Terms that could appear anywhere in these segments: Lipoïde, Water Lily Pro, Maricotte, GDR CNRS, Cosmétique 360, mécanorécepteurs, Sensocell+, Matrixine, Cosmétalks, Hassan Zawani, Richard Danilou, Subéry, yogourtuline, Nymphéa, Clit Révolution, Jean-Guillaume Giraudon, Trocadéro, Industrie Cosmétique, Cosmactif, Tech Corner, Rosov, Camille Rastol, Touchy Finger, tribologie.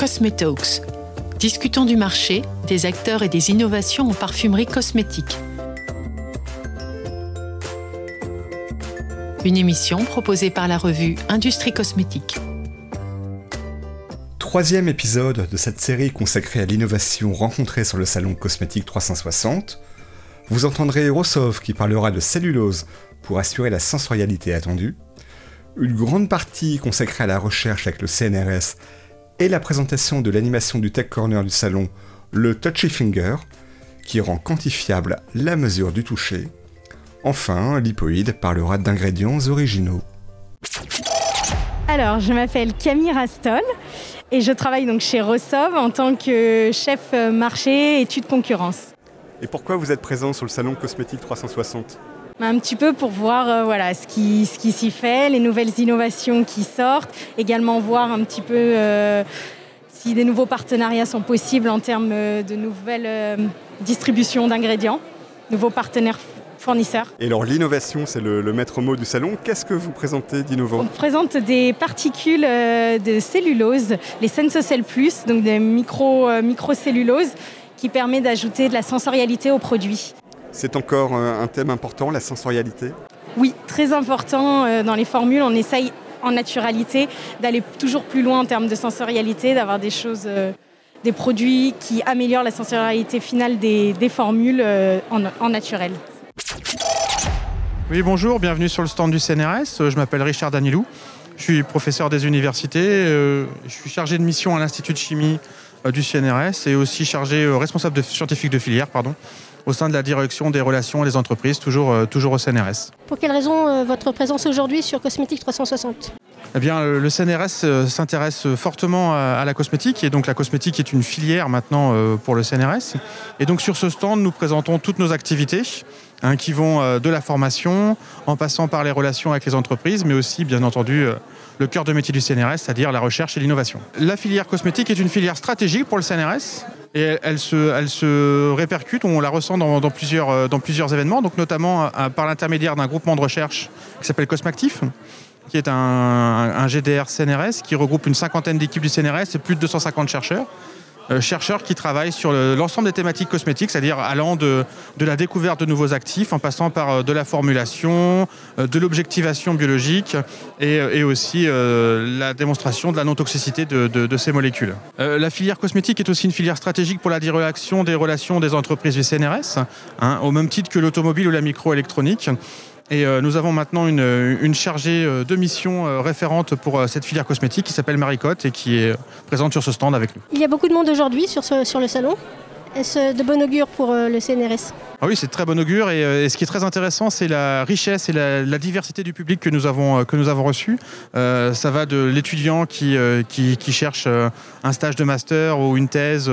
Cosmétalks. Discutons du marché, des acteurs et des innovations en parfumerie cosmétique. Une émission proposée par la revue Industrie Cosmétique. Troisième épisode de cette série consacrée à l'innovation rencontrée sur le salon Cosmétique 360. Vous entendrez Rosov qui parlera de cellulose pour assurer la sensorialité attendue. Une grande partie consacrée à la recherche avec le CNRS et la présentation de l'animation du Tech Corner du salon, le Touchy Finger, qui rend quantifiable la mesure du toucher. Enfin, Lipoïde parlera d'ingrédients originaux. Alors, je m'appelle Camille Rastol et je travaille donc chez Rosov en tant que chef marché études concurrence. Et pourquoi vous êtes présent sur le salon Cosmétique 360 ? Un petit peu pour voir ce qui s'y fait, les nouvelles innovations qui sortent, également voir un petit peu si des nouveaux partenariats sont possibles en termes de nouvelles distributions d'ingrédients, nouveaux partenaires fournisseurs. Et alors l'innovation, c'est le maître mot du salon. Qu'est-ce que vous présentez d'innovant ? On présente des particules de cellulose, les Sensocell+, donc des microcelluloses qui permet d'ajouter de la sensorialité au produit. C'est encore un thème important, la sensorialité ? Oui, très important. Dans les formules, on essaye en naturalité d'aller toujours plus loin en termes de sensorialité, d'avoir des choses, des produits qui améliorent la sensorialité finale des formules en naturel. Oui, bonjour, bienvenue sur le stand du CNRS. Je m'appelle Richard Danilou, je suis professeur des universités, je suis chargé de mission à l'Institut de chimie du CNRS et aussi chargé responsable scientifique de filière, au sein de la direction des relations et des entreprises, toujours au CNRS. Pour quelle raison votre présence aujourd'hui sur Cosmétique 360 ? Eh bien, le CNRS s'intéresse fortement à la cosmétique et donc la cosmétique est une filière maintenant pour le CNRS. Et donc sur ce stand, nous présentons toutes nos activités qui vont de la formation en passant par les relations avec les entreprises, mais aussi bien entendu le cœur de métier du CNRS, c'est-à-dire la recherche et l'innovation. La filière cosmétique est une filière stratégique pour le CNRS et elle se répercute, on la ressent dans plusieurs événements, donc notamment par l'intermédiaire d'un groupement de recherche qui s'appelle Cosmactif, qui est un GDR CNRS qui regroupe une 50aine d'équipes du CNRS et plus de 250 chercheurs qui travaillent sur l'ensemble des thématiques cosmétiques, c'est-à-dire allant de la découverte de nouveaux actifs en passant par de la formulation, de l'objectivation biologique et aussi la démonstration de la non-toxicité de ces molécules. La filière cosmétique est aussi une filière stratégique pour la direction des relations des entreprises du CNRS, au même titre que l'automobile ou la microélectronique. Et nous avons maintenant une chargée de mission référente pour cette filière cosmétique qui s'appelle Maricotte et qui est présente sur ce stand avec nous. Il y a beaucoup de monde aujourd'hui sur le salon. Est-ce de bon augure pour le CNRS ? Ah oui, c'est de très bon augure et ce qui est très intéressant, c'est la richesse et la diversité du public que nous avons reçu. Ça va de l'étudiant qui cherche un stage de master ou une thèse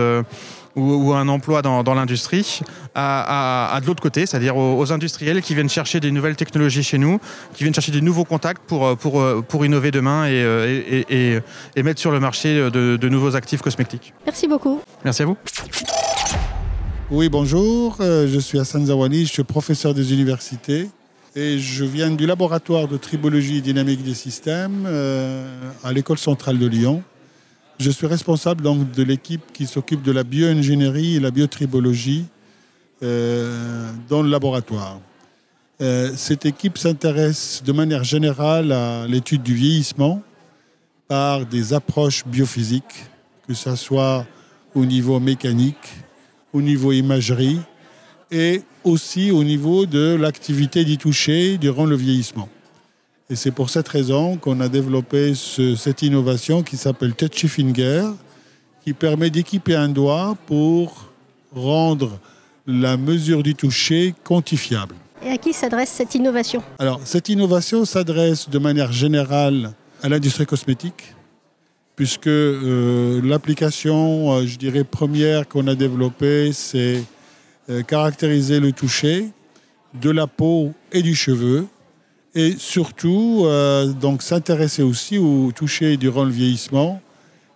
ou un emploi dans l'industrie, à de l'autre côté, c'est-à-dire aux industriels qui viennent chercher des nouvelles technologies chez nous, qui viennent chercher des nouveaux contacts pour innover demain et mettre sur le marché de nouveaux actifs cosmétiques. Merci beaucoup. Merci à vous. Oui, bonjour, je suis Hassan Zawani, je suis professeur des universités et je viens du laboratoire de tribologie et dynamique des systèmes à l'École centrale de Lyon. Je suis responsable donc de l'équipe qui s'occupe de la bioingénierie et la biotribologie dans le laboratoire. Cette équipe s'intéresse de manière générale à l'étude du vieillissement par des approches biophysiques, que ce soit au niveau mécanique, au niveau imagerie et aussi au niveau de l'activité du toucher durant le vieillissement. Et c'est pour cette raison qu'on a développé cette innovation qui s'appelle Touchy Finger, qui permet d'équiper un doigt pour rendre la mesure du toucher quantifiable. Et à qui s'adresse cette innovation ? Alors, cette innovation s'adresse de manière générale à l'industrie cosmétique, puisque l'application, première qu'on a développée, c'est caractériser le toucher de la peau et du cheveu, et surtout, donc s'intéresser aussi au toucher durant le vieillissement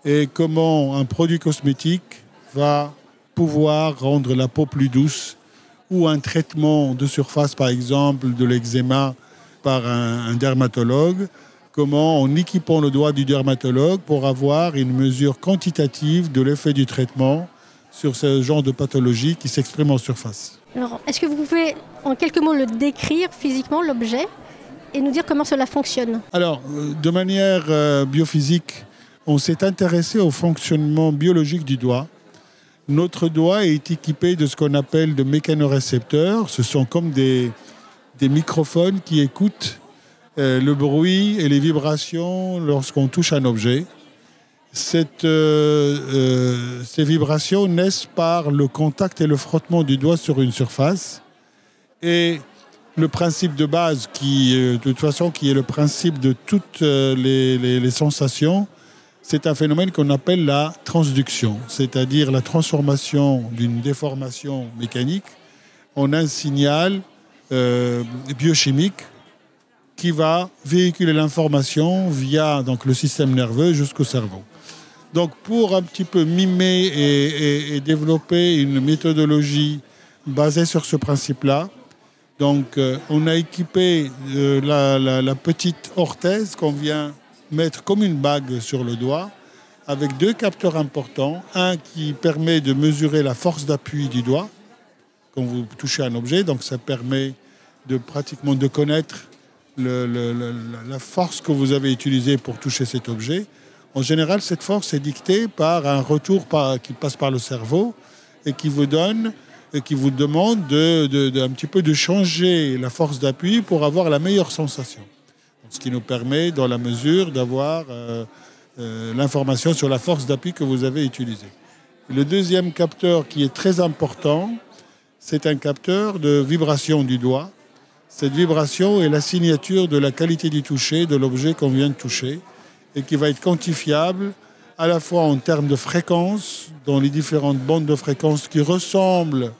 et comment un produit cosmétique va pouvoir rendre la peau plus douce ou un traitement de surface, par exemple, de l'eczéma par un dermatologue Comment? En équipant le doigt du dermatologue pour avoir une mesure quantitative de l'effet du traitement sur ce genre de pathologie qui s'exprime en surface. Alors, est-ce que vous pouvez, en quelques mots, le décrire physiquement, l'objet, et nous dire comment cela fonctionne? Alors, de manière biophysique, on s'est intéressé au fonctionnement biologique du doigt. Notre doigt est équipé de ce qu'on appelle de mécanorécepteurs. Ce sont comme des microphones qui écoutent le bruit et les vibrations lorsqu'on touche un objet. Ces vibrations naissent par le contact et le frottement du doigt sur une surface. Et le principe de base, qui est le principe de toutes les sensations, c'est un phénomène qu'on appelle la transduction, c'est-à-dire la transformation d'une déformation mécanique en un signal biochimique qui va véhiculer l'information via donc, le système nerveux jusqu'au cerveau. Donc pour un petit peu mimer et développer une méthodologie basée sur ce principe-là, donc, on a équipé la petite orthèse qu'on vient mettre comme une bague sur le doigt avec deux capteurs importants. Un qui permet de mesurer la force d'appui du doigt quand vous touchez un objet. Donc ça permet de connaître la force que vous avez utilisée pour toucher cet objet. En général, cette force est dictée par un retour qui passe par le cerveau et qui vous demande un petit peu de changer la force d'appui pour avoir la meilleure sensation. Ce qui nous permet, dans la mesure, d'avoir l'information sur la force d'appui que vous avez utilisée. Le deuxième capteur qui est très important, c'est un capteur de vibration du doigt. Cette vibration est la signature de la qualité du toucher, de l'objet qu'on vient de toucher, et qui va être quantifiable à la fois en termes de fréquence, dans les différentes bandes de fréquence qui ressemblent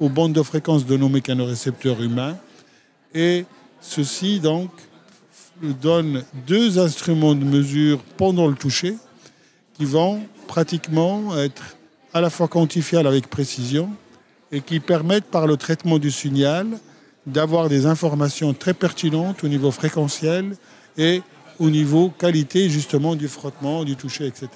aux bandes de fréquence de nos mécanorécepteurs humains. Et ceci, donc, donne deux instruments de mesure pendant le toucher qui vont pratiquement être à la fois quantifiables avec précision et qui permettent, par le traitement du signal, d'avoir des informations très pertinentes au niveau fréquentiel et au niveau qualité, justement, du frottement, du toucher, etc.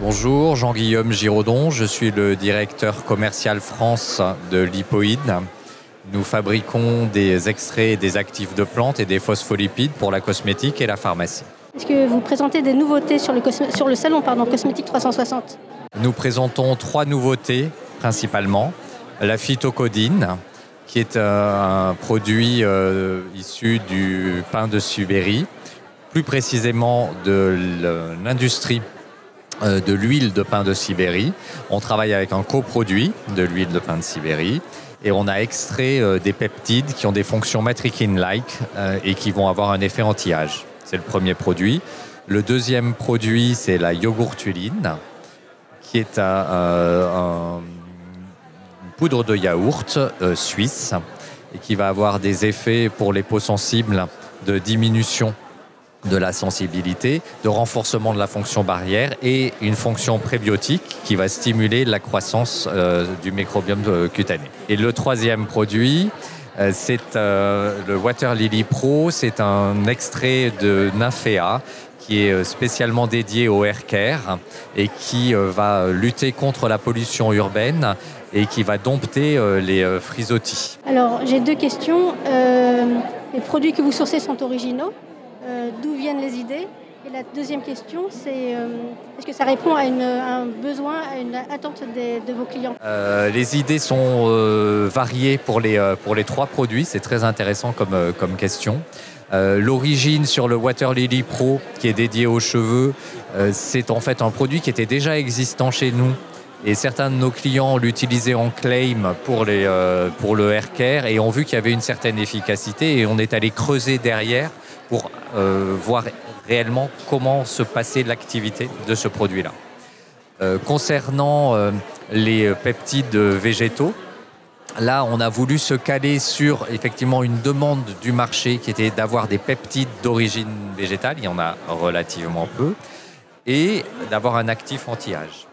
Bonjour, Jean-Guillaume Giraudon, je suis le directeur commercial France de Lipoïde. Nous fabriquons des extraits des actifs de plantes et des phospholipides pour la cosmétique et la pharmacie. Est-ce que vous présentez des nouveautés sur le salon Cosmétique 360 ? Nous présentons trois nouveautés, principalement. La phytocodine, qui est un produit issu du pin de Subéry, plus précisément de l'industrie de l'huile de pin de Sibérie. On travaille avec un coproduit de l'huile de pin de Sibérie. Et on a extrait des peptides qui ont des fonctions matrixine-like et qui vont avoir un effet anti-âge. C'est le premier produit. Le deuxième produit, c'est la yogourtuline, qui est une poudre de yaourt suisse et qui va avoir des effets pour les peaux sensibles de diminution de la sensibilité, de renforcement de la fonction barrière et une fonction prébiotique qui va stimuler la croissance du microbiome cutané. Et le troisième produit, c'est le Water Lily Pro. C'est un extrait de Nymphéa qui est spécialement dédié au hair care et qui va lutter contre la pollution urbaine et qui va dompter les frisottis. Alors, j'ai deux questions. Les produits que vous sourcez sont originaux? D'où viennent les idées? Et la deuxième question, c'est est-ce que ça répond à un besoin, à une attente de vos clients? Les idées sont variées pour les trois produits. C'est très intéressant comme question. L'origine sur le Water Lily Pro, qui est dédié aux cheveux, c'est en fait un produit qui était déjà existant chez nous. Et certains de nos clients l'utilisaient en claim pour le hair care et ont vu qu'il y avait une certaine efficacité. Et on est allé creuser derrière pour voir réellement comment se passait l'activité de ce produit-là. Concernant les peptides végétaux, là, on a voulu se caler sur effectivement une demande du marché qui était d'avoir des peptides d'origine végétale, il y en a relativement peu, et d'avoir un actif anti-âge.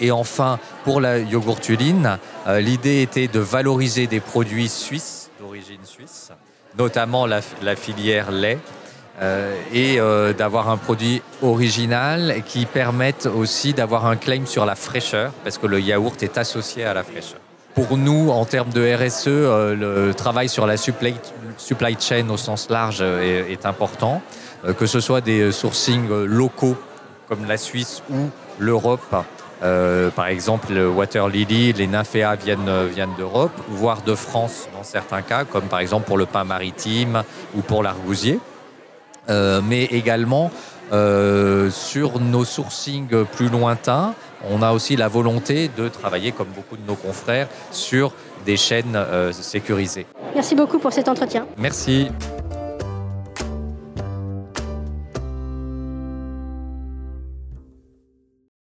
Et enfin, pour la yogourtuline, l'idée était de valoriser des produits suisses, d'origine suisse, notamment la filière lait, et d'avoir un produit original qui permette aussi d'avoir un claim sur la fraîcheur, parce que le yaourt est associé à la fraîcheur. Pour nous, en termes de RSE, le travail sur la supply chain au sens large est important, que ce soit des sourcings locaux comme la Suisse ou l'Europe. Par exemple, le Water Lily, les Nymphéa viennent d'Europe, voire de France dans certains cas, comme par exemple pour le pain maritime ou pour l'argousier. Mais également, sur nos sourcings plus lointains, on a aussi la volonté de travailler, comme beaucoup de nos confrères, sur des chaînes sécurisées. Merci beaucoup pour cet entretien. Merci.